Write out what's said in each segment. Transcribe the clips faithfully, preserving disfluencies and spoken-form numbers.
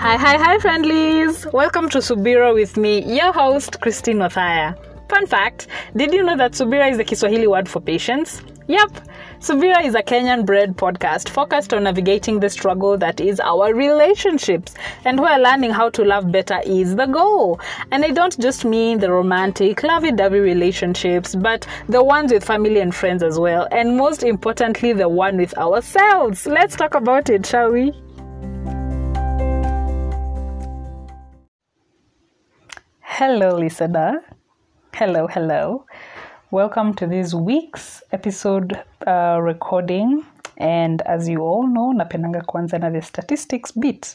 Hi, hi, hi, friendlies! Welcome to Subira with me, your host, Christine Othaya. Fun fact, did you know that Subira is the Kiswahili word for patience? Yep, Subira is a Kenyan-bred podcast focused on navigating the struggle that is our relationships, and where learning how to love better is the goal. And I don't just mean the romantic, lovey-dovey relationships, but the ones with family and friends as well, and most importantly, the one with ourselves. Let's talk about it, shall we? Hello, listener. Hello, hello. Welcome to this week's episode uh, recording. And as you all know, napendanga kwanza na the statistics bit.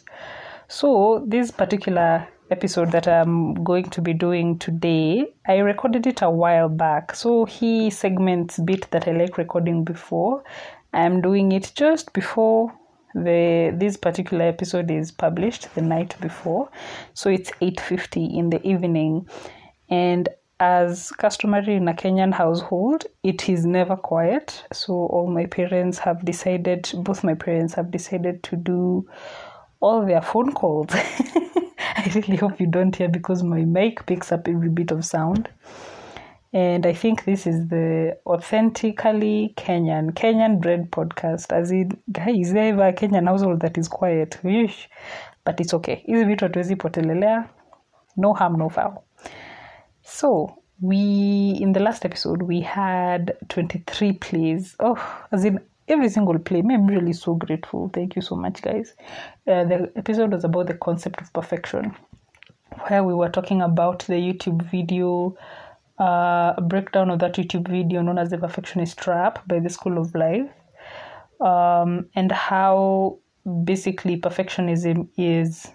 So this particular episode that I'm going to be doing today, I recorded it a while back. So he segments bit that I like recording before. I'm doing it just before The this particular episode is published the night before, so it's eight fifty in the evening, and as customary in a Kenyan household, it is never quiet. So all my parents have decided, both my parents have decided to do all their phone calls. I really hope you don't hear, because my mic picks up every bit of sound. And I think this is the authentically Kenyan, Kenyan-bred podcast. As in, guys, is there ever a Kenyan household that is quiet? Yeesh. But it's okay. No harm, no foul. So, we, in the last episode, we had twenty-three plays. Oh, as in, every single play. I'm really so grateful. Thank you so much, guys. Uh, the episode was about the concept of perfection, where we were talking about the YouTube video, Uh, a breakdown of that YouTube video known as The Perfectionist Trap by the School of Life, um, and how basically perfectionism is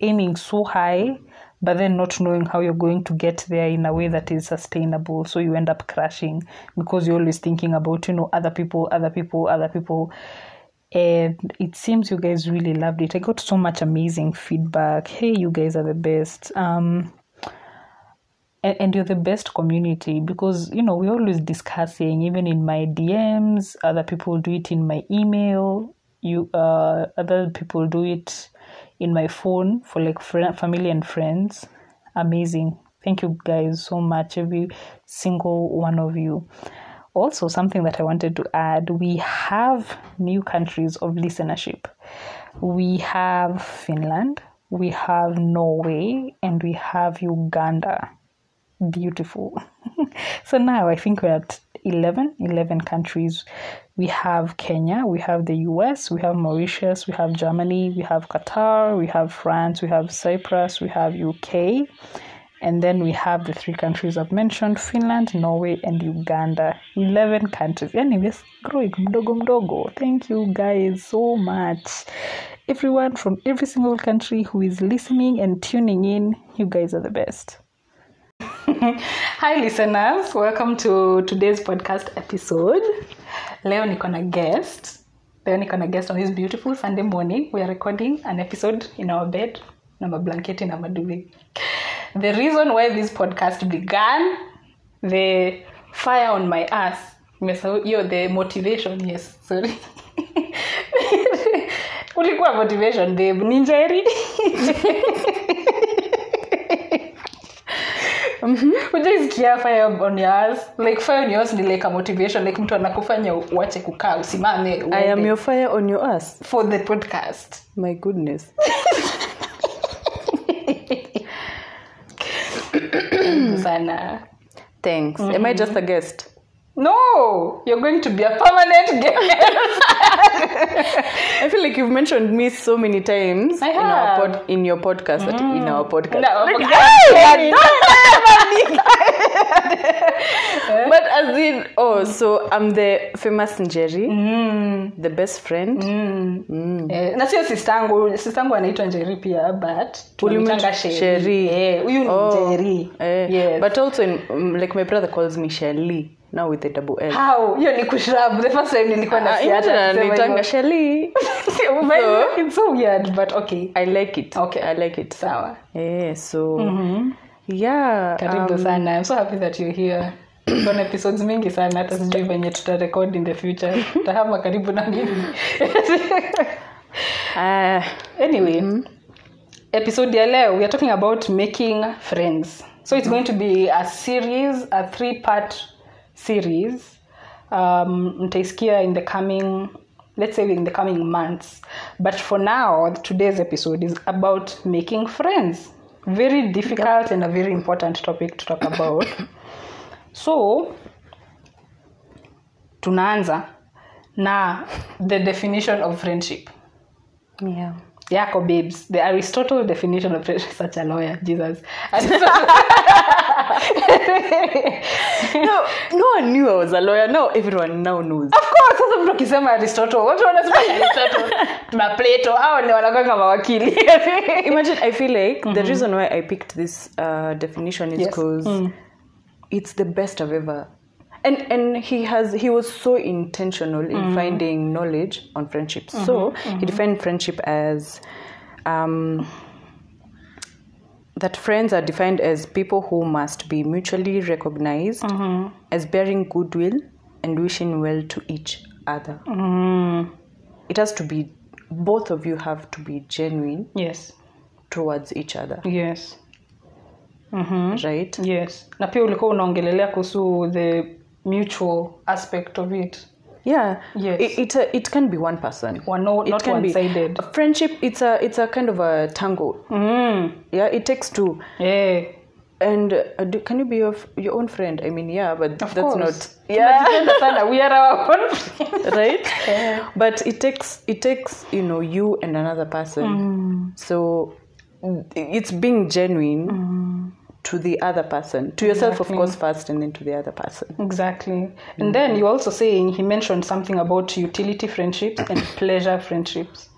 aiming so high but then not knowing how you're going to get there in a way that is sustainable, so you end up crashing because you're always thinking about, you know, other people, other people, other people. And it seems you guys really loved it. I got so much amazing feedback. Hey, you guys are the best. Um And you're the best community, because, you know, we're always discussing, even in my D Ms, other people do it in my email, you, uh, other people do it in my phone for like friend, family and friends. Amazing. Thank you guys so much, every single one of you. Also, something that I wanted to add, we have new countries of listenership. We have Finland, we have Norway, and we have Uganda. Beautiful. So now I think we're at eleven countries. We have Kenya, we have the U S, we have Mauritius, we have Germany, we have Qatar, we have France, we have Cyprus, we have U K, and then we have the three countries I've mentioned, Finland, Norway, and Uganda. eleven countries. Anyways, growing mdogo mdogo. Thank you guys so much. Everyone from every single country who is listening and tuning in, you guys are the best. Hi listeners, welcome to today's podcast episode. Leo niko na guest. Leo niko na guest on this beautiful Sunday morning. We are recording an episode in our bed, na mablanketi na maduvet. The reason why this podcast began, the fire on my ass, yo, the motivation, yes, sorry. Ulikuwa motivation, the Njeri. Mm-hmm. Uja isikia fire on yours. Like fire on yours ni like a motivation. Like mtu anakufanya uache kukaa usimame. I am your fire on your ass. For the podcast. My goodness. Sana. Thanks. Mm-hmm. Am I just a guest? No, you're going to be a permanent guest. I feel like you've mentioned me so many times in our pod, in your podcast, mm. in our podcast. No, like, podcast. Hey, don't but as in, oh, so I'm the famous Njeri, mm. the best friend. Na sio sistangu, sistangu anaitwa Njeri pia, but tunaitanga Sheri. Eh, huyu ni Njeri. But also, in, um, like my brother calls me Shelly. Now with the double L. How? You ni kushrub. The first time nilikuwa na siata. Nilitanga Shelly. It's so weird, but okay. I like it. Okay, I like it. Sawa. Yeah, so mm-hmm. yeah. Karibu um, sana. I'm so happy that you're here. Kuna episodes mingi sana hata sijui venye tuta record in the future. Tahama karibu na mimi. Ah, anyway. Mm-hmm. episode ya leo, we are talking about making friends. So it's going to be a series, a three-part series. Um, mtaisikia in the coming, let's say in the coming months. But for now, today's episode is about making friends. Very difficult and a very important topic to talk about. So, tunaanza na the definition of friendship. Yeah. Yako babes, the Aristotle definition of friendship. Such a lawyer, Jesus. no, no one knew I was a lawyer. Now everyone now knows. Of course, sasa mtu akisema Aristotle. Watu wanasema Aristotle. Tuna Plato. Hao ndio wanakuwa mawakili. Imagine, I feel like mm-hmm. the reason why I picked this uh, definition is because yes. mm. it's the best I've ever. And and he has he was so intentional in mm-hmm. finding knowledge on friendship. Mm-hmm. So mm-hmm. he defined friendship as um, that friends are defined as people who must be mutually recognized mm-hmm. as bearing goodwill and wishing well to each other. Mm. It has to be, both of you have to be genuine. Yes. Towards each other. Yes. Mm-hmm. Right? Yes. Na pia ulikuwa unaongelelea kuhusu the mutual aspect of it. Yeah. Yes. It it, uh, it can be one person. One, no, not one-sided. Friendship, it's a it's a kind of a tango. Mm. Yeah, it takes two. Yeah. And uh, do, can you be your, your own friend? I mean, yeah, but of that's course. Not. Yeah. We are our own friends. Right? Yeah. But it takes it takes, you know, you and another person. Mm. So it's being genuine. Mm. To the other person. To yourself, exactly. Of course, first, and then to the other person. Exactly. And mm. then you're also saying, he mentioned something about utility friendships and pleasure friendships.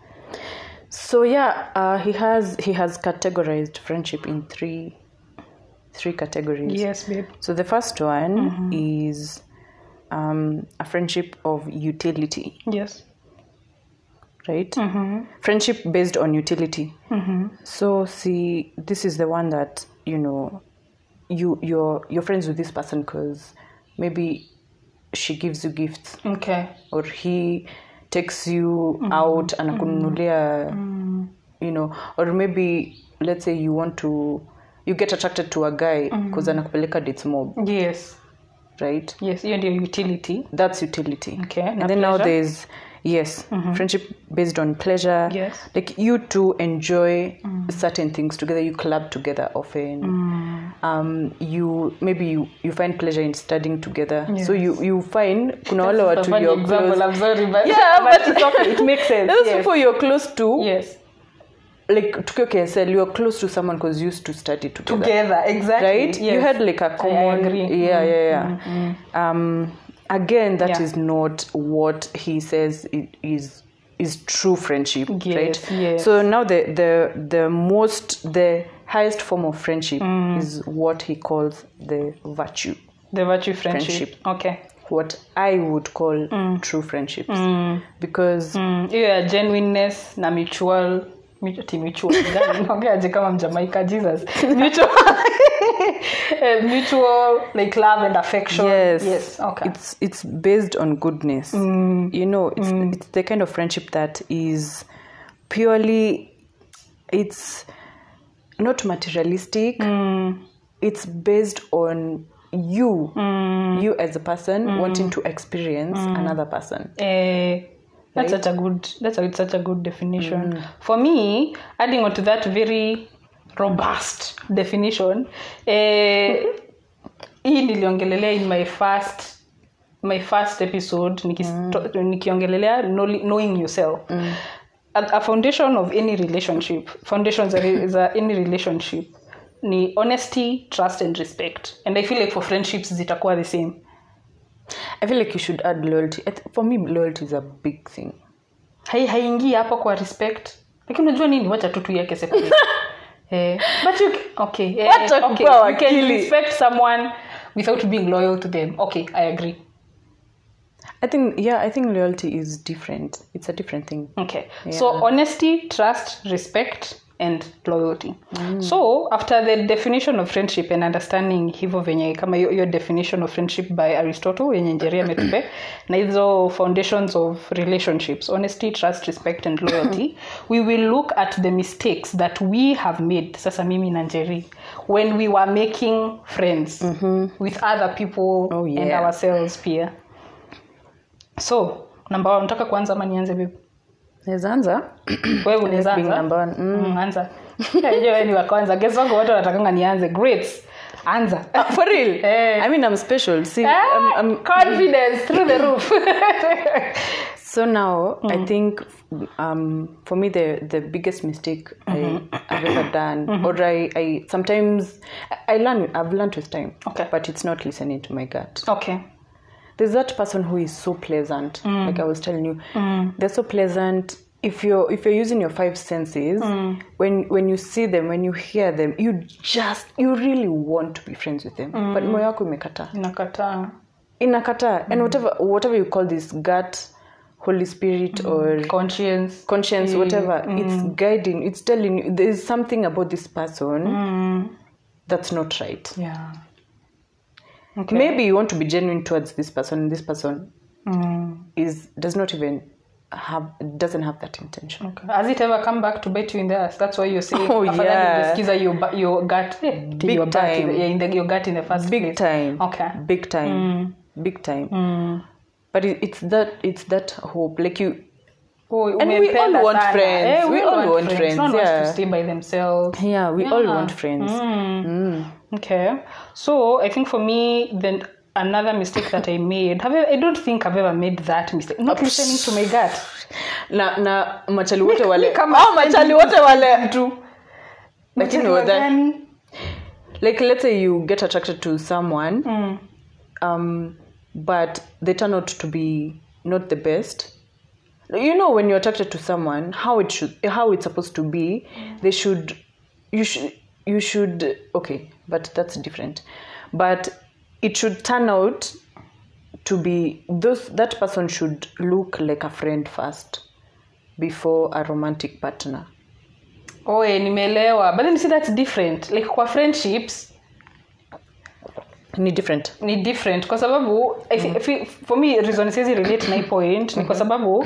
So, yeah, uh, he has he has categorized friendship in three three categories. Yes, babe. So the first one mm-hmm. is um, a friendship of utility. Yes. Right? Mm-hmm. Friendship based on utility. Mm-hmm. So, see, this is the one that, you know, you you're you're friends with this person because maybe she gives you gifts, okay, or he takes you mm. out and akununulia, mm. you know, or maybe let's say you want to, you get attracted to a guy because mm. anakupeleka dates mob. Yes, right. Yes, and your utility. That's utility. Okay, and, and then pleasure. Now there's yes mm-hmm. friendship based on pleasure. Yes, like you two enjoy mm. certain things together, you club together often, mm. um you maybe you, you find pleasure in studying together. Yes. So you you find kuna wale watu you're close example, I'm sorry, but yeah but it's okay, it makes sense. Those yes. people you're close to, yes, like tukio K S L, you're close to someone because you used to study together together exactly, right? Yes. You had like a common, yeah yeah yeah mm-hmm. um Again, that yeah. is not what he says is is true friendship, yes, right? Yes. So now the the the most the highest form of friendship mm. is what he calls the virtue. The virtue friendship. friendship. Okay. What I would call mm. true friendships, mm. because mm. yeah, genuineness, na mutual, mutual, mutual. Okay, I just come from Jamaica, Jesus. Mutual. Uh, mutual, like love and affection. Yes, yes. Okay. It's it's based on goodness. Mm. You know, it's mm. it's the kind of friendship that is purely, it's not materialistic. Mm. It's based on you, mm. you as a person mm. wanting to experience mm. another person. Uh, that's right? such a good. That's a, it's such a good definition. Mm. For me, adding on to that very robust definition. Eh, hii niliongelelea in my first my first episode nikiongelelea mm. knowing yourself. Mm. A, a foundation of any relationship. Foundations are, is a, any relationship. Ni honesty, trust and respect. And I feel like for friendships zitakuwa the same. I feel like you should add loyalty. For me, loyalty is a big thing. Hai haingii hapo kwa respect. Lakini unajua nini, wacha tu tuiweke separate. Hey. But you okay, hey, okay. okay. you can respect someone without being loyal to them. Okay, I agree. I think yeah, I think loyalty is different. It's a different thing. Okay, yeah. So honesty, trust, respect, and loyalty. Mm. So after the definition of friendship and understanding hivyo venye kama your definition of friendship by Aristotle yenye Njeri ametupe na hizo foundations of relationships, honesty, trust, respect and loyalty, we will look at the mistakes that we have made, sasa mimi na Njeri, when we were making friends mm-hmm. with other people oh, yeah. and ourselves pia. So, number one, nataka kuanza ama nianze babe? Nezanza? Wewe unezanza? Number one. Mm, anza. Hiyo wewe ni wa kwanza. Guess wangu watu wanatakanga nianze. Great. Anza. Uh, for real? Hey. I mean, I'm special. See, ah, I'm, I'm confidence through the roof. So now, mm. I think um, for me, the, the biggest mistake mm-hmm. I, I've ever done, mm-hmm. or I, I sometimes, I learn, I've learned with time, okay. but it's not listening to my gut. Okay. There's that person who is so pleasant, mm. like I was telling you. Mm. They're so pleasant. If you're if you're using your five senses, mm. when when you see them, when you hear them, you just you really want to be friends with them. Mm. But moyo wako imekataa. Inakataa. Inakataa. Mm. And whatever whatever you call this gut, Holy Spirit, mm. or conscience, conscience, whatever, mm. it's guiding. It's telling you there's something about this person mm. that's not right. Yeah. Okay. Maybe you want to be genuine towards this person. This person mm. is does not even have doesn't have that intention. Okay. Has it ever come back to bite you in the ass? That's why you're saying. Oh yeah. Your your gut. Big your time. Back, yeah, in the, your gut in the first big place. Time. Okay. Big time. Mm. Big time. Mm. But it, it's that it's that hope like you. Oh, and we all want friends. Eh, we, we all want, want friends. friends. No one yeah. wants to stay by themselves. Yeah, we yeah. all want friends. Mm. Mm. Okay. So I think for me, then another mistake that I made, have I, I don't think I've ever made that mistake. Not listening to my gut. Na, na, machali wote wale. Oh, machali wote wale. But you know that. Like, let's say you get attracted to someone, mm. um, but they turn out to be not the best. You know, when you're attracted to someone, how it should, how it's supposed to be, they should, you should, you should, okay, but that's different. But it should turn out to be, those that person should look like a friend first before a romantic partner. Oh, nimelewa. But then you see, that's different. Like, kwa friendships, ni different ni different kwa sababu mm-hmm. if, if, for me reason says relate my point ni kwa sababu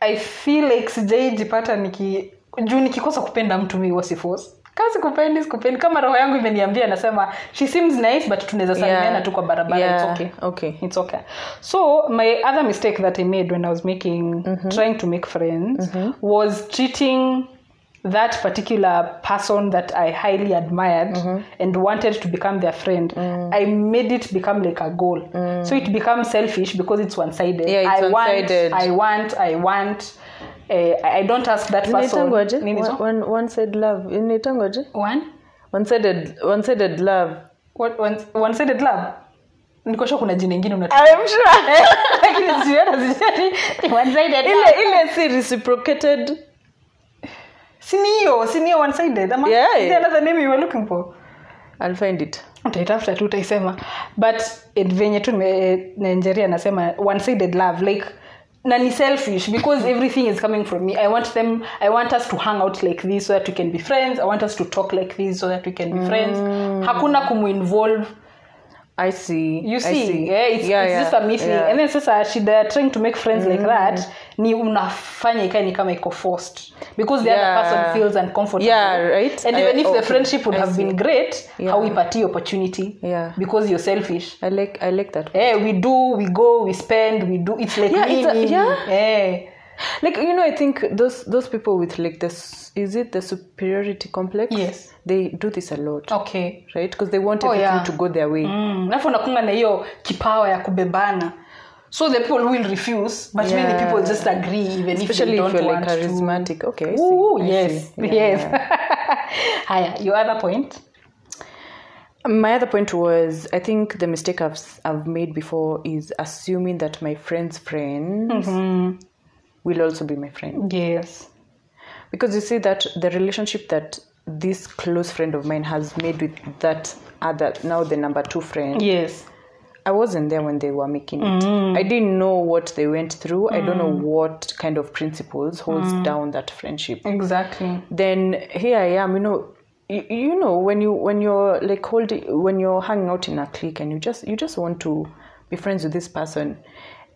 I feel like sijajipata niki juu nikikosa kupenda mtu mimi wasiforce kasi kupendi kupendi kama roho yangu imeniambia nasema she seems nice but tunaweza salimiana yeah. tu kwa barabara yeah. it's okay okay it's okay. So my other mistake that I made when I was making mm-hmm. trying to make friends mm-hmm. was treating that particular person that I highly admired mm-hmm. and wanted to become their friend, mm. I made it become like a goal. Mm. So it becomes selfish because it's one-sided. Yeah, it's I one-sided. want, I want, I want. Uh, I don't ask that in person. One, one-sided love. In one? One-sided, one-sided love. What? One, one-sided love? Niko sure kuna jina nyingine unatoa. I'm sure. Lakini siwezi nazijali. One-sided love. Ile ile si reciprocated. Sinio, sinio one-sided. Am I, yeah. Is there another name you were looking for? I'll find it. Utaitafuta tu utaisema. But venye tu Njeri anasema one-sided love like nani selfish because everything is coming from me. I want them I want us to hang out like this so that we can be friends. I want us to talk like this so that we can be mm. friends. Hakuna kumu-involve. I see. You see, see. Yeah, it's, yeah, it's yeah. just a myth. Yeah. And then sasa she they're trying to make friends mm. like that. Ni unafanya ikaini kama iko forced because the yeah. other person feels uncomfortable. Yeah, right. And I, even if okay. the friendship would I have see. been great, yeah. how we party opportunity? Yeah. Because you're selfish. I like I like that. Eh, yeah, we do, we go, we spend, we do. It's like yeah, me, it's a, me, yeah. me. Yeah. Like you know, I think those those people with like this is it the superiority complex? Yes, they do this a lot. Okay, right? Because they want everything oh, yeah. to go their way. Nafuna kunga na hiyo kipawa ya kubebana. So the people will refuse, but yeah. many people just agree, even especially if, if you're like charismatic. To... Okay. Oh yes, yeah, yes. Yeah. Haya, your other point. My other point was, I think the mistake I've I've made before is assuming that my friends' friends. Mm-hmm. will also be my friend. Yes. Because you see that the relationship that this close friend of mine has made with that other, now the number two friend. Yes. I wasn't there when they were making it. Mm. I didn't know what they went through. Mm. I don't know what kind of principles holds mm. down that friendship. Exactly. Then here I am, you know, you, you know when you when you're like holding when you're hanging out in a clique and you just you just want to be friends with this person,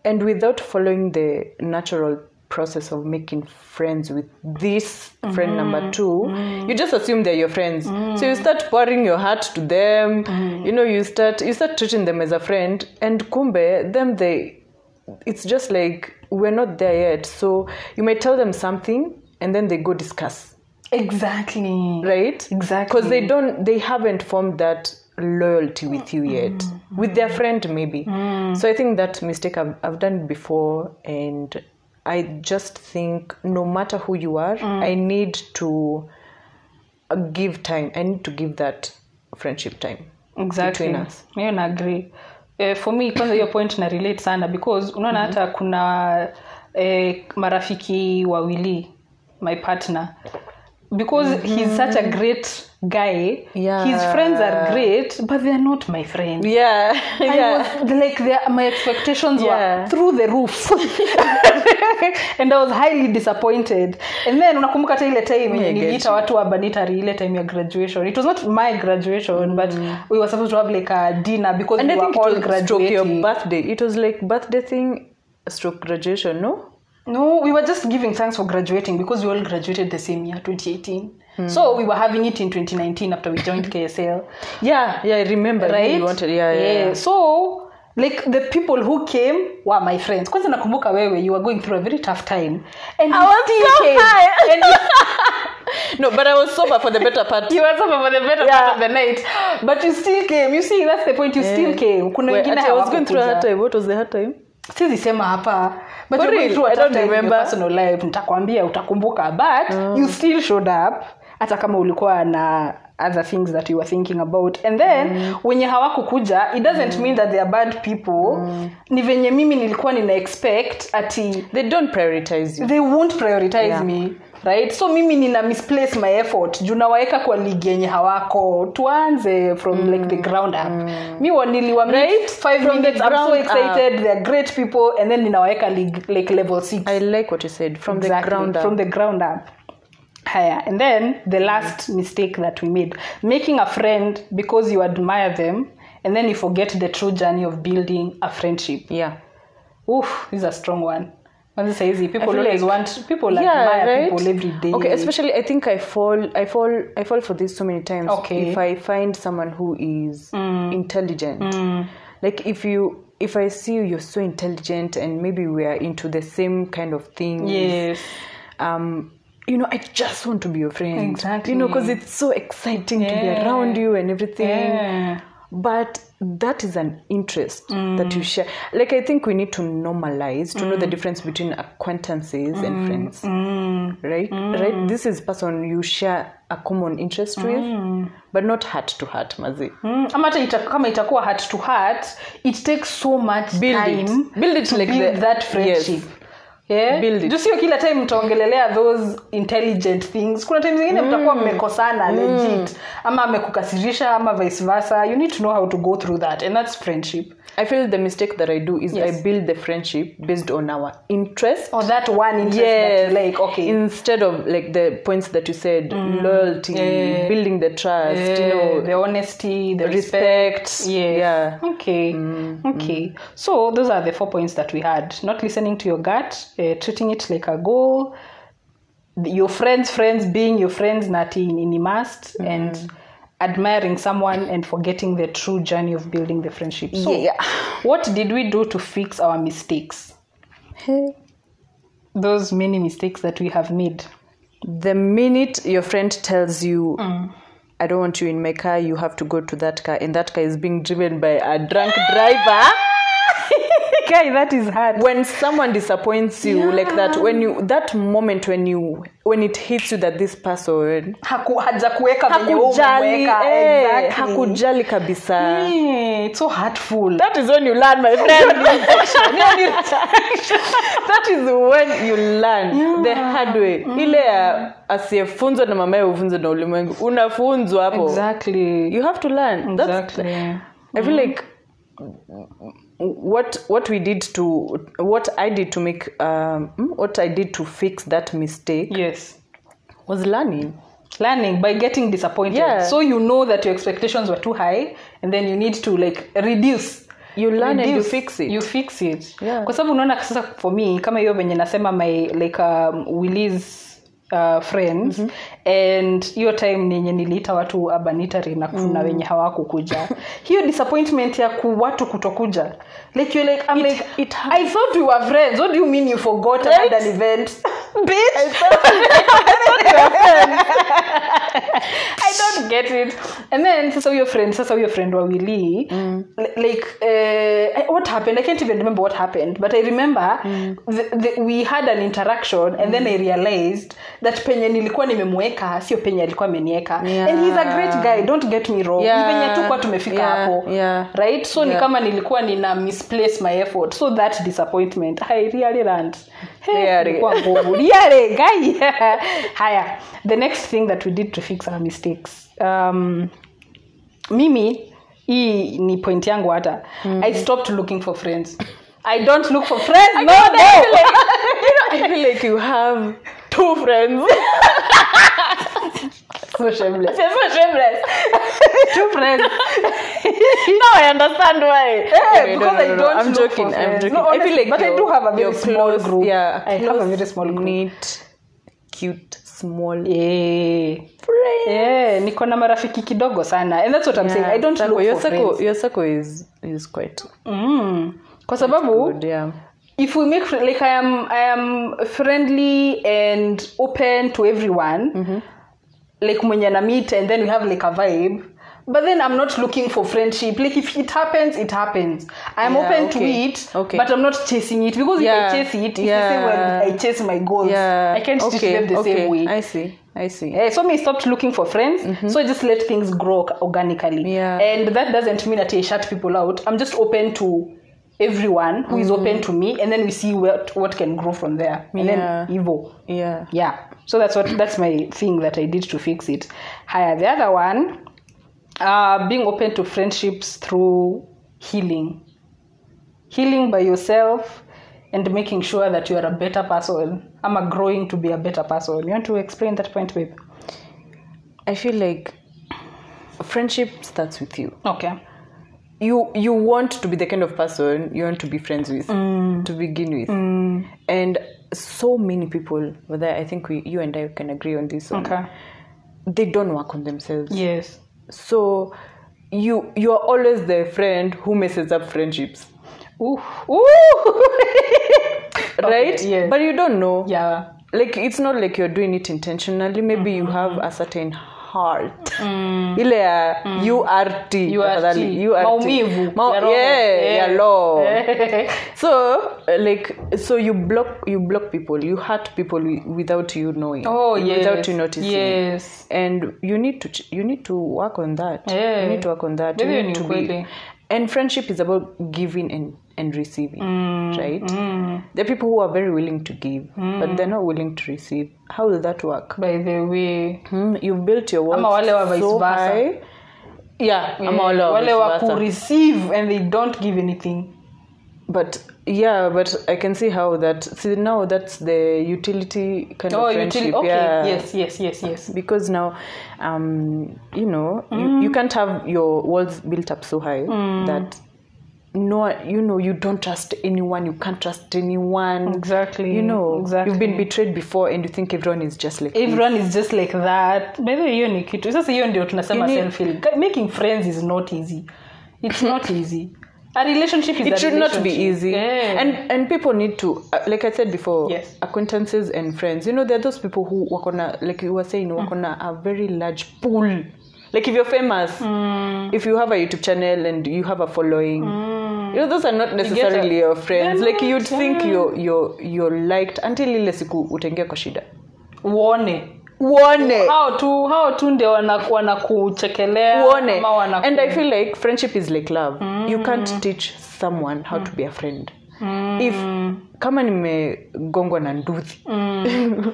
and without following the natural process of making friends with this mm-hmm. friend number two, mm. you just assume they're your friends. Mm. So you start pouring your heart to them. Mm. You know, you start you start treating them as a friend. And kumbe, them they, it's just like we're not there yet. So you might tell them something, and then they go discuss. Exactly. Right. Exactly. Because they don't, they haven't formed that loyalty with you yet, mm-hmm. with their friend maybe. Mm. So I think that mistake I've I've done before, and I just think no matter who you are, mm. I need to give time. I need to give that friendship time. Exactly. Between us. Yeah, I agree. Uh, for me, because your point na relate sana, because unaona hata mm-hmm. kuna eh, marafiki wawili, my partner. Because mm-hmm. he's such a great guy, yeah. his friends are great, but they're not my friends. Yeah, yeah. I was like, my expectations yeah. were through the roof, and I was highly disappointed. And then unakumbuka ile time niliita watu wa Banitari, ile time ya graduation. It was not my graduation, mm-hmm. but we were supposed to have like a dinner because and we I were think all it was graduating. Your birthday. It was like birthday thing, stroke graduation, no? No, we were just giving thanks for graduating because we all graduated the same year, twenty eighteen. Mm. So we were having it in twenty nineteen after we joined K S L. Yeah, yeah, I remember. Right? Wanted, yeah, yeah, yeah, yeah. So, like, the people who came were my friends. Kwanza nakumbuka wewe, you were going through a very tough time. And I was so came. high. And you... No, but I was sober for the better part. You were sober for the better yeah. part of the night. But you still came. You see, that's the point. You yeah. still came. Kuna wengine I was going through a hard time. What was the hard time? Still the same hapa. But you really, I don't remember personal life. Nitakwambia utakumbuka, but mm. you still showed up hata kama ulikuwa na other things that you were thinking about. And then mm. wenye hawakukuja, it doesn't mm. mean that they are bad people. Mm. Ni venye mimi nilikuwa nina expect ati they don't prioritize you. They won't prioritize yeah. me. Right? So mimi nina misplace my effort. Junawaeka kwa ligi yenye hawako. Tuanze from mm. like the ground up. Mm. Mi waniliwa right? Five from minutes. I'm so excited. Up. They're great people. And then ninawaeka league, like level six. I like what you said. From exactly. the ground up. From the ground up. Higher. And then the last mm. mistake that we made. Making a friend because you admire them. And then you forget the true journey of building a friendship. Yeah. Oof. This is a strong one. It's easy. People always like, want people like yeah, admire right? people every day. Okay, especially I think I fall, I fall, I fall for this so many times. Okay. If I find someone who is mm. intelligent, mm. like if you, if I see you, you're so intelligent, and maybe we are into the same kind of things. Yes. Um, you know, I just want to be your friend. Exactly. You know, because it's so exciting yeah. to be around you and everything. Yeah. But that is an interest mm. that you share. Like, I think we need to normalize, to mm. know the difference between acquaintances mm. and friends. Mm. Right? Mm. Right? This is person you share a common interest mm. with, but not heart to heart, mazi. Mm. Kama itakuwa heart to heart, it takes so much build time it. Build it to like build the, that friendship. Yes. Yeah. Build it. Just you kila time mtaongelelea those intelligent things. Kuna times zingine mtakuwa mm. mmekosana legit. Mm. Ama amekukasirisha ama vice versa. You need to know how to go through that, and that's friendship. I feel the mistake that I do is yes. I build the friendship based on our interest. Or that one interest yes. that you like, okay. Instead of like the points that you said, mm. loyalty, yeah. building the trust, yeah. you know, the honesty, the respect. respect. Yes. Yeah. Okay. Mm. Okay. Mm. So those are the four points that we had. Not listening to your gut, uh, treating it like a goal, your friends, friends being your friends, nati in, in a must, mm. and admiring someone and forgetting the true journey of building the friendship. So, yeah. what did we do to fix our mistakes? Those many mistakes that we have made. The minute your friend tells you, mm. I don't want you in my car, you have to go to that car, and that car is being driven by a drunk driver. Guy, that is hard. When someone disappoints you yeah. like that, when you that moment when you when it hits you that this person hakujakuweka venye umeweka, exactly. hakujali kabisa. Yeah, it's so hurtful. That is when you learn, my friend. That is when you learn yeah. the hard way. Mm. Ile asiyefunzwa na mama yake ufunzwe na ulimwengu. Unafunzwa hapo. Exactly. You have to learn. That's, exactly. I feel mm. like what what we did to what I did to make um, what I did to fix that mistake. Yes, was learning. Learning by getting disappointed. Yeah. So you know that your expectations were too high, and then you need to like reduce. You learn reduce, and you fix it. You fix it. Yeah. Kwa sababu unaona sasa for me kama hiyo venye nasema my like um, Willy's Uh, friends mm-hmm. and hiyo time nenye niliita watu abanitari na kuna mm. wenye hawakukuja hiyo disappointment ya ku watu kutokuja like you like I'm it, like it I thought we were friends, what do you mean you forgot right? Another event bitch I thought, I thought we were friends I don't get it. And then sasa huyo friend sasa huyo friend wa Willy mm. like uh, what happened I can't even remember what happened but I remember mm. the, the, we had an interaction and mm. then I realized that penye nilikuwa nimemweka sio penye alikuwa ameniweka yeah. And he's a great guy, don't get me wrong yeah. Even yetu kwa tumefika hapo yeah. yeah. right so yeah. Ni kama nilikuwa nina misplace my effort so that disappointment I really learned hey kwa nguvu yale guy haya. The next thing that we did to fix our mistakes um mimi hii ni point yangu hata mm. I stopped looking for friends. I don't look for friends I no no I feel like, you know, I feel like you have two friends. So shameless. So shameless. Two friends. Now I understand why. Yeah, okay, because no, no, I don't no, no. I'm joking. I'm joking. No, honestly, I feel like but your, I do have a very small close, group. Yeah, I have a very small group. Neat, cute, small. Yeah. Friends. Yeah, niko na marafiki kidogo sana. And that's what I'm yeah. saying. I don't look your for circle, friends. Your circle is is quite. Mm. Kwa sababu good, yeah. If we make like I am I am friendly and open to everyone mm-hmm. like mwenye na meet and then we have like a vibe but then I'm not looking for friendship like if it happens it happens I'm yeah, open okay. to it okay. but I'm not chasing it because yeah. if I chase it it's yeah. the same way I chase my goals yeah. I can't okay. teach them the okay. same way. I see I see. Yeah, so me stopped looking for friends. Mm-hmm. So I just let things grow organically yeah. and that doesn't mean that I shut people out. I'm just open to everyone who mm-hmm. is open to me and then we see what what can grow from there and yeah. then evo yeah yeah so that's what that's my thing that I did to fix it. Higher the other one uh being open to friendships through healing healing by yourself and making sure that you are a better person. I'm growing to be a better person. You want to explain that point, babe? I feel like friendship starts with you. Okay. You you want to be the kind of person you want to be friends with mm. to begin with, mm. and so many people, whether I think we you and I can agree on this, okay, on, they don't work on themselves. Yes, so you you are always the friend who messes up friendships. Ooh, ooh, right? Okay, yes. But you don't know. Yeah, like it's not like you're doing it intentionally. Maybe mm-hmm. you have a certain heart mm. ile ya mm. U R T tafadhali U R T maumivu Ma- ya yeah, yeah. law so like so you block you block people you hurt people without you knowing oh yes without you noticing yes and you need to you need to work on that yeah. you need to work on that you need to be and friendship is about giving and and receiving mm. right mm. there are people who are very willing to give mm. but they're not willing to receive. How will that work? By the way hmm? You've built your world so high yeah, yeah. wale wa ku receive and they don't give anything but yeah but I can see how that see now that's the utility kind oh, of friendship utility. Okay. Yeah. yes yes yes yes because now um you know mm. you, you can't have your walls built up so high mm. that no, you know, you don't trust anyone. You can't trust anyone. Exactly. You know, exactly. You've been betrayed before, and you think everyone is just like everyone this. Is just like that. By the way, you need to. Sasa hiyo ndio tunasema self healing. Making friends is not easy. It's not easy. A relationship is. It should not be easy. Yeah. And and people need to, uh, like I said before, yes. acquaintances and friends. You know, there are those people who work on a, like you were saying, work mm. on a, a very large pool. Like if you're famous, mm. if you have a YouTube channel and you have a following. Mm. You know, those are not necessarily your friends. Like you'd think you're you're you're liked until ile siku utengea kwa shida. Uone. Uone. How to how to ndio wanakuchekelea ama wanaku. And I feel like friendship is like love. Mm. You can't teach someone how mm. to be a friend. Mm. If kama nimegongwa na nduthi. Mm.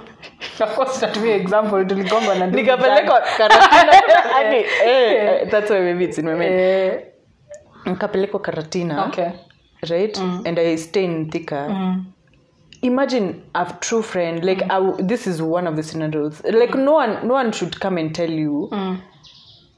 Of course that we example tuligongwa na nduthi. Nikapeleka Karatina. That's why maybe it's in my mind. nikapelekwa Karatina. Okay. Right? Mm. And I stay in Thika. Mm. Imagine a true friend, like mm. I, this is one of the scenarios. Like no one no one should come and tell you. Mm.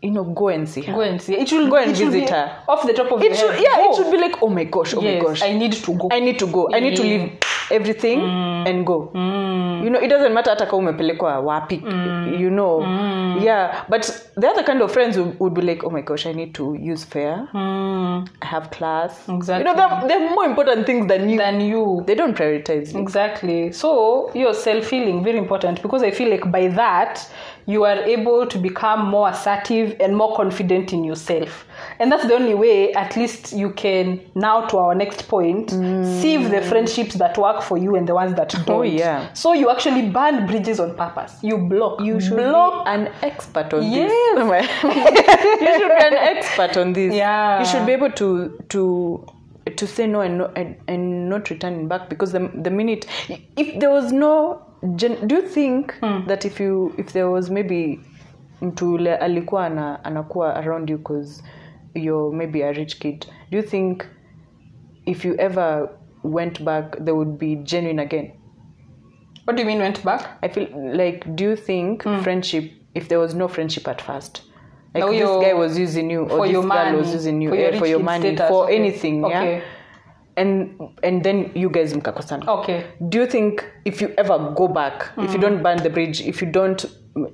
You know, go and see her. Go and see her. It will go and it visit her. Off the top of it your should, head. Yeah, go. It should be like, oh my gosh, oh yes, my gosh. I need to go. I need to go. Yeah. I need to leave everything mm. and go. Mm. You know, it doesn't matter ataka umepelekwa wapi. Mm. You know. Mm. Yeah. But the other kind of friends would, would be like, oh my gosh, I need to use fare. Mm. I have class. Exactly. You know, they're, they're more important things than you. Than you. They don't prioritize you. Exactly. So, your self-healing, very important. Because I feel like by that, you are able to become more assertive and more confident in yourself. And that's the only way, at least you can, now to our next point, mm. sieve the friendships that work for you and the ones that don't. Oh, yeah. So you actually burn bridges on purpose. You block. You should block. Be an expert on yes. this. You should be an expert on this. Yeah. You should be able to... to to say no and, no and and not returning back, because the the minute if there was no gen, do you think mm. that if you if there was maybe mtu alikuwa ana, anakuwa around you because you're maybe a rich kid, do you think if you ever went back they would be genuine again? What do you mean went back? I feel like, do you think mm. friendship, if there was no friendship at first, like no, this your, guy was using you, or this girl money, was using you for your, eh, for your money, status, for okay. anything, yeah. Okay. And and then you guys mkakosana. Okay. Do you think if you ever go back, mm. if you don't burn the bridge, if you don't,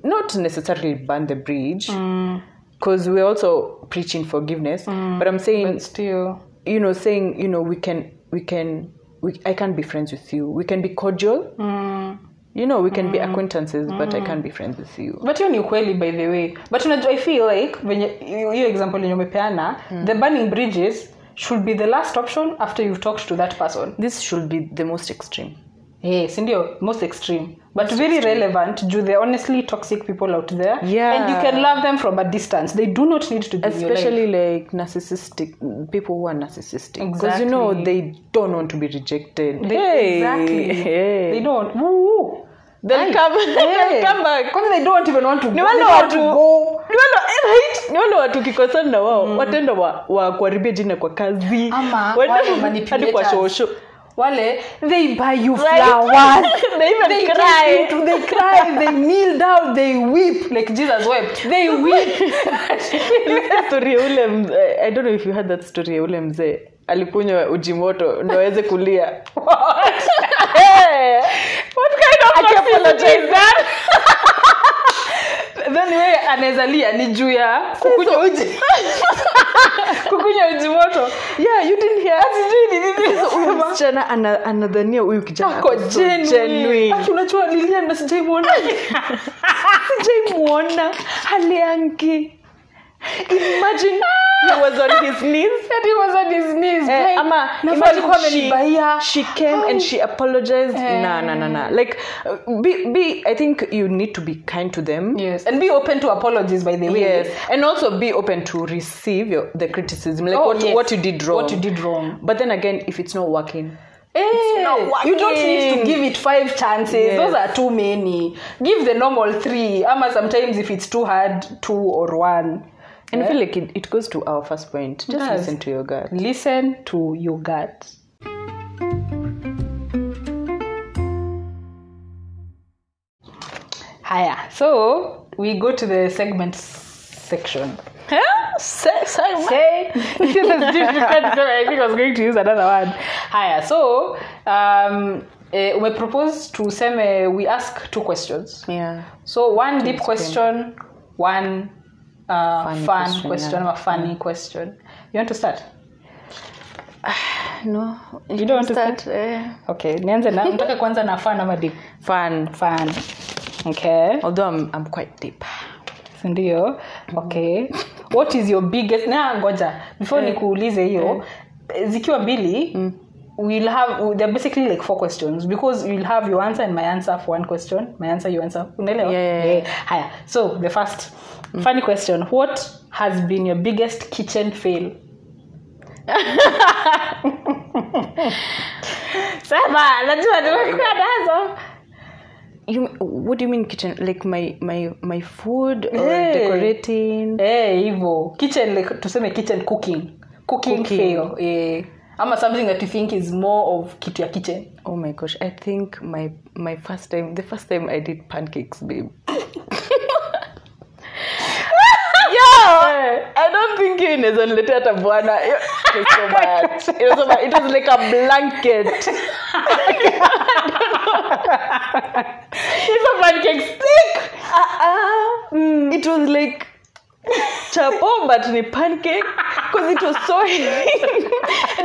not necessarily burn the bridge, because mm. we're also preaching forgiveness, mm. but I'm saying, but still, you know, saying, you know, we can, we can, we, I can be friends with you. We can be cordial. Mm. You know, we can mm. be acquaintances, mm. but I can't be friends with you. But you're kweli, by the way. But I feel like, when you, your example in your mepeana, mm. the burning bridges should be the last option after you've talked to that person. This should be the most extreme. Yes, indeed, most extreme. But most very extreme. Relevant to the honestly toxic people out there. Yeah. And you can love them from a distance. They do not need to be especially in your life. Like narcissistic, people who are narcissistic. Exactly. Because, you know, they don't want to be rejected. They, hey. Exactly. Hey. They don't. Woo-woo. They'll come, they'll come back. Because they don't even want to go. They don't want to go. They don't want to go. They don't want to go. They don't want to go. They don't Wale, they buy you flowers. they even they cry. You, they cry. They kneel down. They weep like Jesus wept. They weep. Story ule, I don't know if you heard that story. Ule mzee alikunywa ujimoto ndio aweze kulia. What? Hey. What kind of nonsense is that? Then wewe anaezalia ni juu ya kukunywa uji. Kukunywa uji moto. Yeah, you didn't hear. Sijui ni nini msichana anadhania huyu kijana ako genuine. Hata unachua lilia na sijaimwona. Sijaimwona. Haliangi. Imagine he was on his knees. That he was on his knees. Eh, ama, imagine she, she came and she apologized. Eh. Nah, nah, nah, nah. Like, be, be. I think you need to be kind to them. Yes. And be open to apologies, by the way. Yes. And also be open to receive your, the criticism. Like, oh, what, yes. what you did wrong. What you did wrong. But then again, if it's not working. Hey, you don't need to give it five chances. Yes. Those are too many. Give the normal three. Ama sometimes if it's too hard, two or one. And yeah. I feel like it, it goes to our first point. Just yes. listen to your gut. Listen to your gut. Hiya. So, we go to the segment section. Huh? Say, say, say. This is different. I think I was going to use another one. Hiya. So, um... Uh, we propose to say uh, we ask two questions. Yeah. So one deep question, one uh, fun question, question yeah. or funny yeah. question. You want to start? Uh, no. You, you don't want to start? start? Uh, okay. Nianze na nataka kwanza na fun ama deep. Fun. Fun. Okay. Although I'm I'm quite deep. Sindio? Okay. Mm. What is your biggest... Na ngoja. Before yeah. nikuulize hiyo, yeah. zikiwa mbili... Mm. We'll have, they're basically like four questions because you'll have your answer and my answer for one question. My answer, your answer. Unaelewa? Yeah. yeah. Haya. So, the first mm. funny question. What has been your biggest kitchen fail? You, what do you mean kitchen? Like my my, my food or hey. decorating? Eh, hey, evil. Kitchen, like, to say my kitchen cooking. cooking, cooking. fail. Yeah. Ama something that you think is more of kitu ya kitchen. Oh my gosh, I think my my first time, the first time I did pancakes, babe. I don't think it is only theater buana. So bad. It was so bad. It was like a blanket. It's a pancake stick. Uh, uh, mm. It was like chapo, but in a pancake because it was so heavy.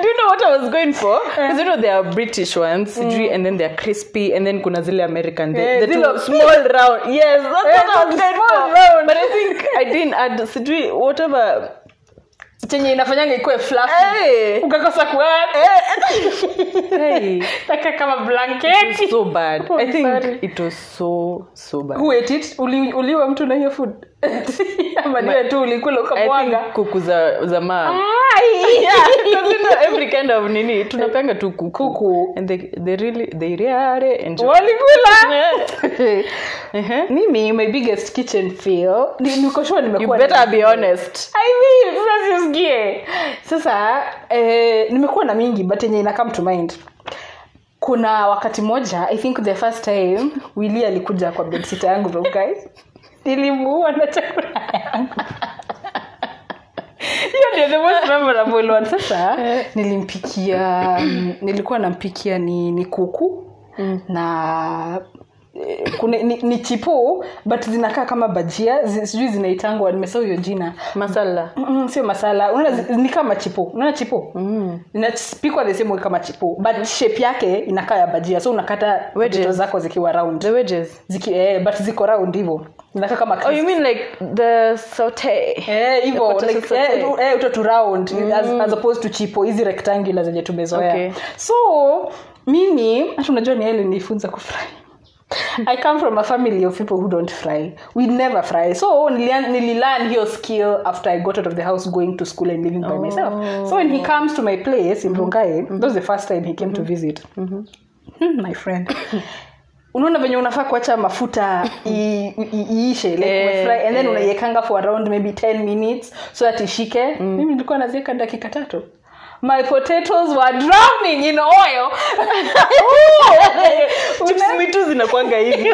Do you know what I was going for? Because you know there are British ones, mm. and then they are crispy, and then kuna zile American. They, yeah, they look small round. Yes, that's yeah, what I was going for. Round. But I think I didn't add sidri whatever. Chenye inafanyanga ikuwe fluffy. Ukakosa kuadd. Taka kama blanket. It was so bad. I think it was so so bad. Who ate it? Uli uliwa mtu na hiyo food. Amaniwe tu ulikula ukamwaga. I think kuku za za ma. Yeah, you know every kind of nini. Tunapanga tu kuku and they they really they really enjoy. Walikula. Uh-huh. Mimi, my biggest kitchen fail. You better be honest. I mean, sasa usikie. Sasa, eh, nimekuwa na mingi, but yenye ina come to mind. Kuna wakati moja, I think the first time, Willie alikuja kwa bedsitter yangu Blunkai. Nilimuua na chakula yangu. Hiyo ndio most memorable one. Sasa, nilimpikia, nilikuwa nampikia ni, ni kuku, mm. na... Kune, ni, ni chipo but zinakaa kama bajia sijui zinaitangwa nimesahau hiyo jina masala mm-hmm, sio masala unaona mm. ni kama chipo unaona chipo mm. inapikwa the same way kama chipo but mm. shape yake inakaa ya bajia so unakata wedges zako zikiwa round the wedges ziki eh but ziko round hivyo inakaa kama crisp. Oh, you mean like the saute eh hivyo like eh, eh uto to round mm. as, as opposed to chipo hizi rectangular zenye tumezoea okay. So mimi hata unajua ni ile nilifunza kufry. I come from a family of people who don't fry. We never fry. So, nili learn your skill after I got out of the house, going to school and living by oh. myself. So, when he comes to my place in Blunkai, mm-hmm. that was the first time he came mm-hmm. to visit. Mm-hmm. My friend. Unaona venye unafaa kuacha mafuta iishe like yeah, fry and then yeah. unaiekanga for around maybe ten minutes so that ishike. Mm. Mimi nilikuwa nazieka dakika tatu. My potatoes were drowning in oil. Chips mitu zinakuanga hivi.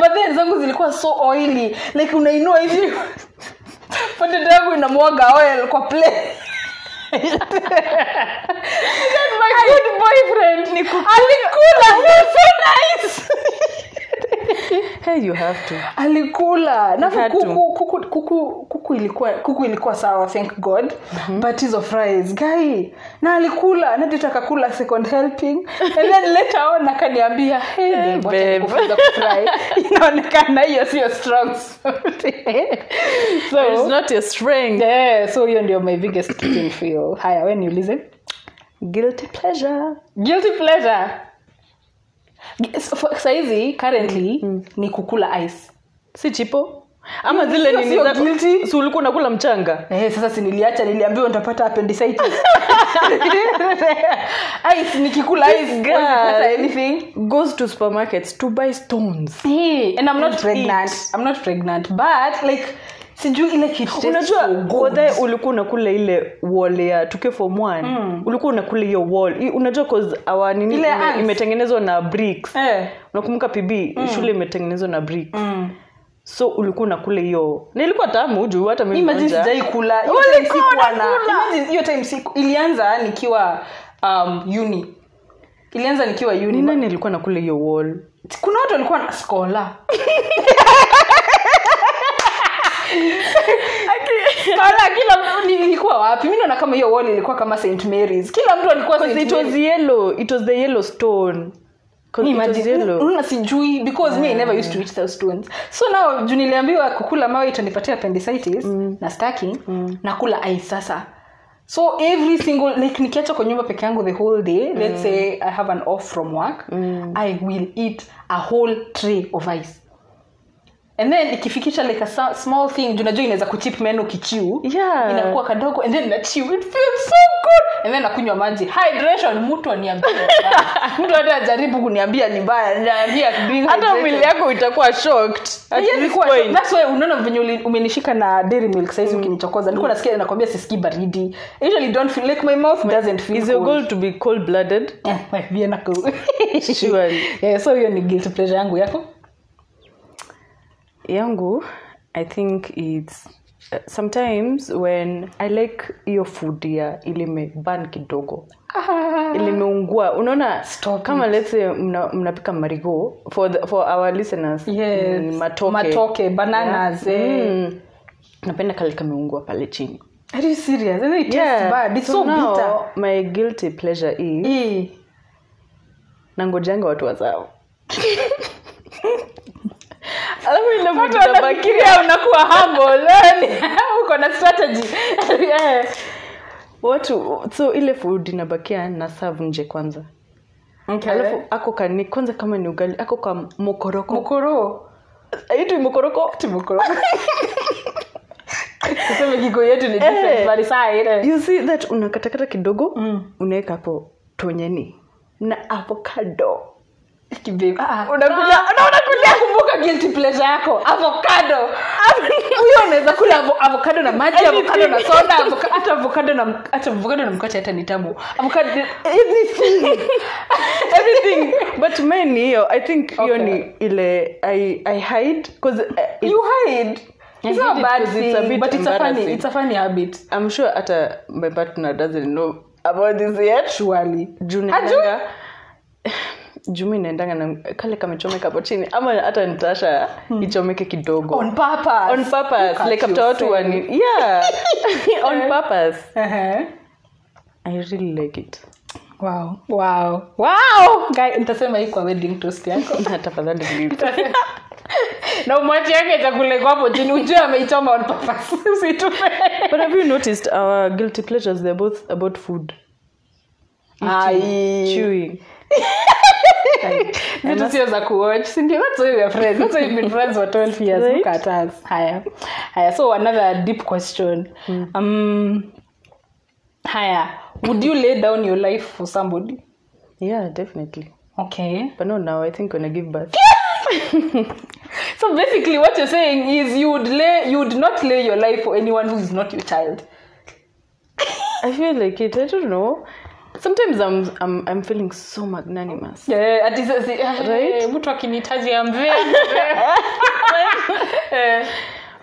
But then zangu zilikuwa so oily. Like unainua hivi. Potato yangu inamwaga oil kwa plate. That's my good boyfriend. Alikula. You're so nice. Hey, you have to. Alikula. Na kuku, kuku, kuku, kuku ilikuwa, kuku ilikuwa sawa, thank God. Mm-hmm. But hizo fries, guy. Na alikula, na ndio akakula second helping. And then later on akaniambia, "Hey, hey babe, kufunza kufry." Inaonekana hiyo sio strong suit. So it's not your strength. Yeah, so hiyo ndio my biggest kitchen fail. Haya, when you listen. Guilty pleasure. Guilty pleasure. Saizi currently mm. ni kukula ice si chipo ama mm, zile nini za guilty si ulikuwa unakula mchanga eh sasa si niliacha niliambiwa nitapata appendicitis. Ice nikikula ice guys anything goes to supermarkets to buy stones hey, and I'm not and pregnant eat. I'm not pregnant but like sijui ile kitu unajua kodai ulikuwa unakula ile wall ya tuke form one mm. ulikuwa unakula hiyo wall unajua cause our nini imetengenezwa na bricks eh. Unakumbuka P B mm. shule imetengenezwa na bricks mm. so ulikuwa unakula hiyo na ilikuwa tamu juu hata mimi imagine sijai kula imagine hiyo time siku ilianza nikiwa um uni ilianza nikiwa uni nina nilikuwa nakula hiyo wall kuna watu walikuwa na scholar. Kala kila mtu nilikuwa wapi mimi naona kama hiyo wall ilikuwa kama Saint Mary's kila mtu alikuwa Saint Mary's it was yellow it was the yellow stone una sijui because me I never used to eat those stones so now niliambiwa kukula mawe itanipatia appendicitis mm. na stacking mm. na kula ice sasa so every single like nikiacha kwa nyumba peke yangu the whole day let's mm. say I have an off from work mm. I will eat a whole tray of ice. And then ikifikisha like a small thing unajua inaweza kuchip menu kichiu yeah. inakuwa kadogo and then na chew it feels so good Ewe nakunywa maji. Hydration mtu niambia. Mtu hata ajaribu kuniambia ni mbaya. Niambia being hydrated. Hata mwili yako itakuwa shocked. At yes, this point. That's why unaona venye umenishika na dairy milk size mm. ukinichokoza. Niko nasikia nakwambia sisikii baridi. Usually don't feel like my mouth doesn't feel cold. Is your goal to be cold blooded? Eh, yeah, wewe nako. Surely. Yeah, so hiyo ni guilty pleasure yangu yako. Yangu, I think it's uh, sometimes when I like your food here, ilime ban kidogo. Ah. Ilime ungua. Unaona, stop kama it. Let's say mnapika mna marigo for the, for our listeners. Yes. Mm, matoke. Matoke, bananas. Yeah. Eh. Mm. Napenda kale kama ungua pale chini. Are you serious? And it tastes yeah. bad. It's so, so now, bitter. My guilty pleasure is eh. Nangojanga watu wazao. Alafu ile mtu anabakiria unakuwa humble yani uko na strategy. Yeah. Watu so ile food inabakia na serve nje kwanza. Okay. Alafu ako kani kwanza kama ni ugali, ako kwa mokoroko. Mokoro. Aitwi mokoroko, ti mokoroko. Kusema gigo yetu ni different bali saa ile. You see that unakatakata kidogo, mm. unaweka hapo tonyeni na avocado. Kibibi. Ah, unakula no. unakula kumbuka guilty pleasure yako avocado. Huyo unaweza kula avocado na maji, avocado na soda, avocado hata avocado na hata avocado na mkate hata ni tamu. Avocado everything. Everything. But many I think okay. Yoni ile I I hide because uh, you hide. It's not a bad thing, it's a bit but it's a funny it's a funny habit. I'm sure hata my partner doesn't know about this yet surely. Junenga. Jumi naendanga na kale kamechomeka hapo chini ama hata nitasha hmm. ichomeke kidogo on purpose on purpose like mtoto wani yeah on purpose uh-huh. I really like it. Wow wow wow guy nitasema hii kwa wedding toast yako tafadhali believe na umwache yake itakuleka hapo chini ujue ameichoma on purpose usitupe. But have you noticed our guilty pleasures they're both about food? Eating, chewing. Nitu sio za kuwatch. Sindio, that's why we are friends. That's why we've been friends for twelve years. Right? Look at us. Haya. Haya. So another deep question. Hmm. Um, Haya. Would you lay down your life for somebody? Yeah, definitely. Okay. But not now. I think when I give birth. So basically what you're saying is you would lay, you would not lay your life for anyone who is not your child. I feel like it. I don't know. Sometimes I'm I'm I'm feeling so magnanimous. Yeah, at this right. Mtu akinitaji amvee.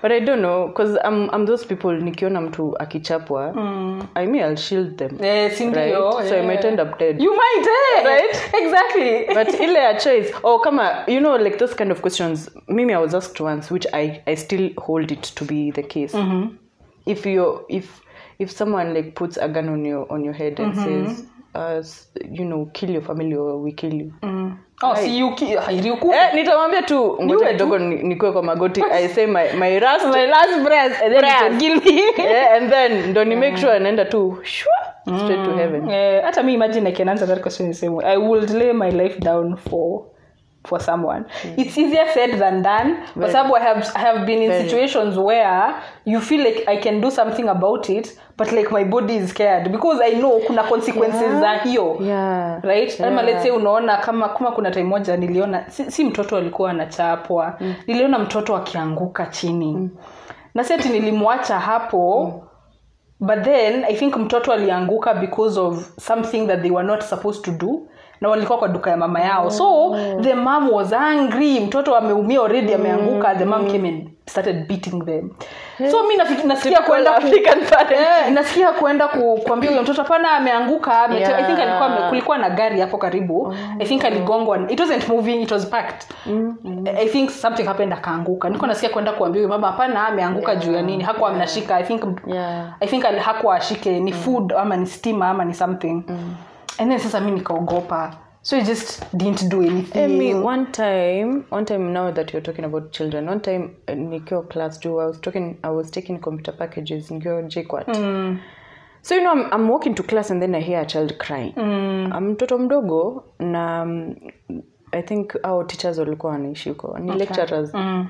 But I don't know, cause I'm I'm those people. Nikiona mtu akichapwa, mm. I mean I'll shield them. Yeah, right? Yo, yeah. So I might end up dead. You might dead, right? Exactly. But ile a choice. Oh, kama you know like those kind of questions. Mimi I was asked once, which I I still hold it to be the case. Mm-hmm. If you if. If someone like puts a gun on your on your head and mm-hmm. says, uh, you know, kill your family or we kill you. Mm. Oh, right. See you kill. Eh, nitamwambia tu ngoja dogo nikuwe kwa magoti. I say my my last my last breath and then kill me. Yeah, and then don't you make sure and end up to straight to heaven. Eh, hata me imagine I can answer that question the same way. I would lay my life down for for someone. Mm. It's easier said than done. For some, I have I have been in very. Situations where you feel like I can do something about it, but like my body is scared because I know kuna consequences yeah. za hiyo. Yeah. Right? Ama yeah. let's say unaona kama kuma kuna time moja niliona si, si mtoto alikuwa anachapwa. Mm. Niliona mtoto akianguka chini. Mm. Na seti nilimwacha hapo. Mm. But then I think mtoto alianguka because of something that they were not supposed to do. Na walikuwa kwa duka ya mama yao. So the mom was angry. Mtoto ameumia already ameanguka. The mom came and started beating them. So mimi nafikiri nasikia kwenda African parents. Nasikia kwenda kuambia huyo mtoto hapana ameanguka. I think alikuwa kulikuwa na gari hapo karibu. I think aligongwa. It wasn't moving, it was packed. I think something happened akaanguka. Niko nasikia kwenda kuambia mama hapana ameanguka juu ya nini? Hakuwa amnashika. I think I think hakuwa ashike ni food ama ni steamer ama ni something. And then sasa mimi nikaogopa. So you just didn't do anything. I mean, one time, one time now that you're talking about children, one time in your class too, I was talking, I was taking computer packages in your J Q U A T. Mm. So, you know, I'm, I'm walking to class and then I hear a child crying. Mm. I'm mtoto mdogo na um, I think our teachers walikuwa ni shiko, ni okay. lecturers. Mm.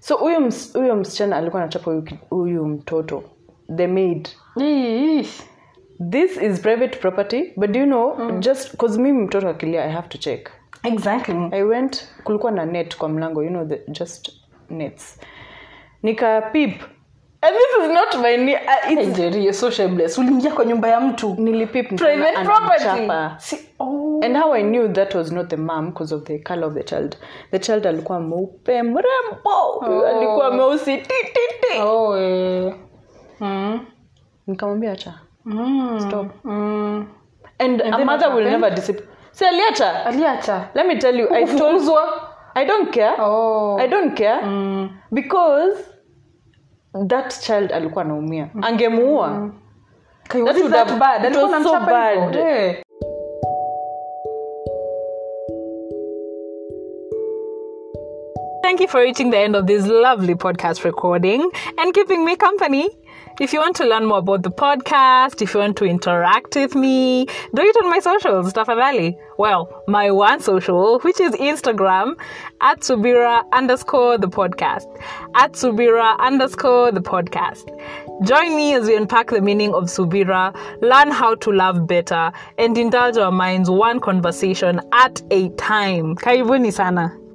So, huyo huyo msichana alikuwa anachapa huyo mtoto. They made. Yes. this is private property, but do you know, mm. just because mimi mtoto akilia I have to check. Exactly. I went, kulikuwa na net kwa mlango, you know, the, just nets. Nika peep. And this is not my name. Uh, hey, Njeri, you're so shameless. Uliingia kwa nyumba ya mtu. Nilipip private property. See, oh. And how I knew that was not the mom because of the color of the child. The child alikuwa mweupe, mrembo. Alikuwa mweusi, ti ti ti. Oh, eh. Mm. Nikamwambia acha. Mm. Stop. Mm. And, and a mother will never disappear. Say aliacha. Aliacha. Let me tell you, I told you, I don't care. Oh. I don't care. Mm. Because that child alikuwa naumia. Angemuua. Mm. Okay, that was that bad. That was so bad. Yeah. Thank you for reaching the end of this lovely podcast recording and keeping me company. If you want to learn more about the podcast, if you want to interact with me, do it on my socials, tafadhali. Well, my one social, which is Instagram, at Subira underscore the podcast. At Subira underscore the podcast. Join me as we unpack the meaning of Subira, learn how to love better, and indulge our minds one conversation at a time. Karibuni sana.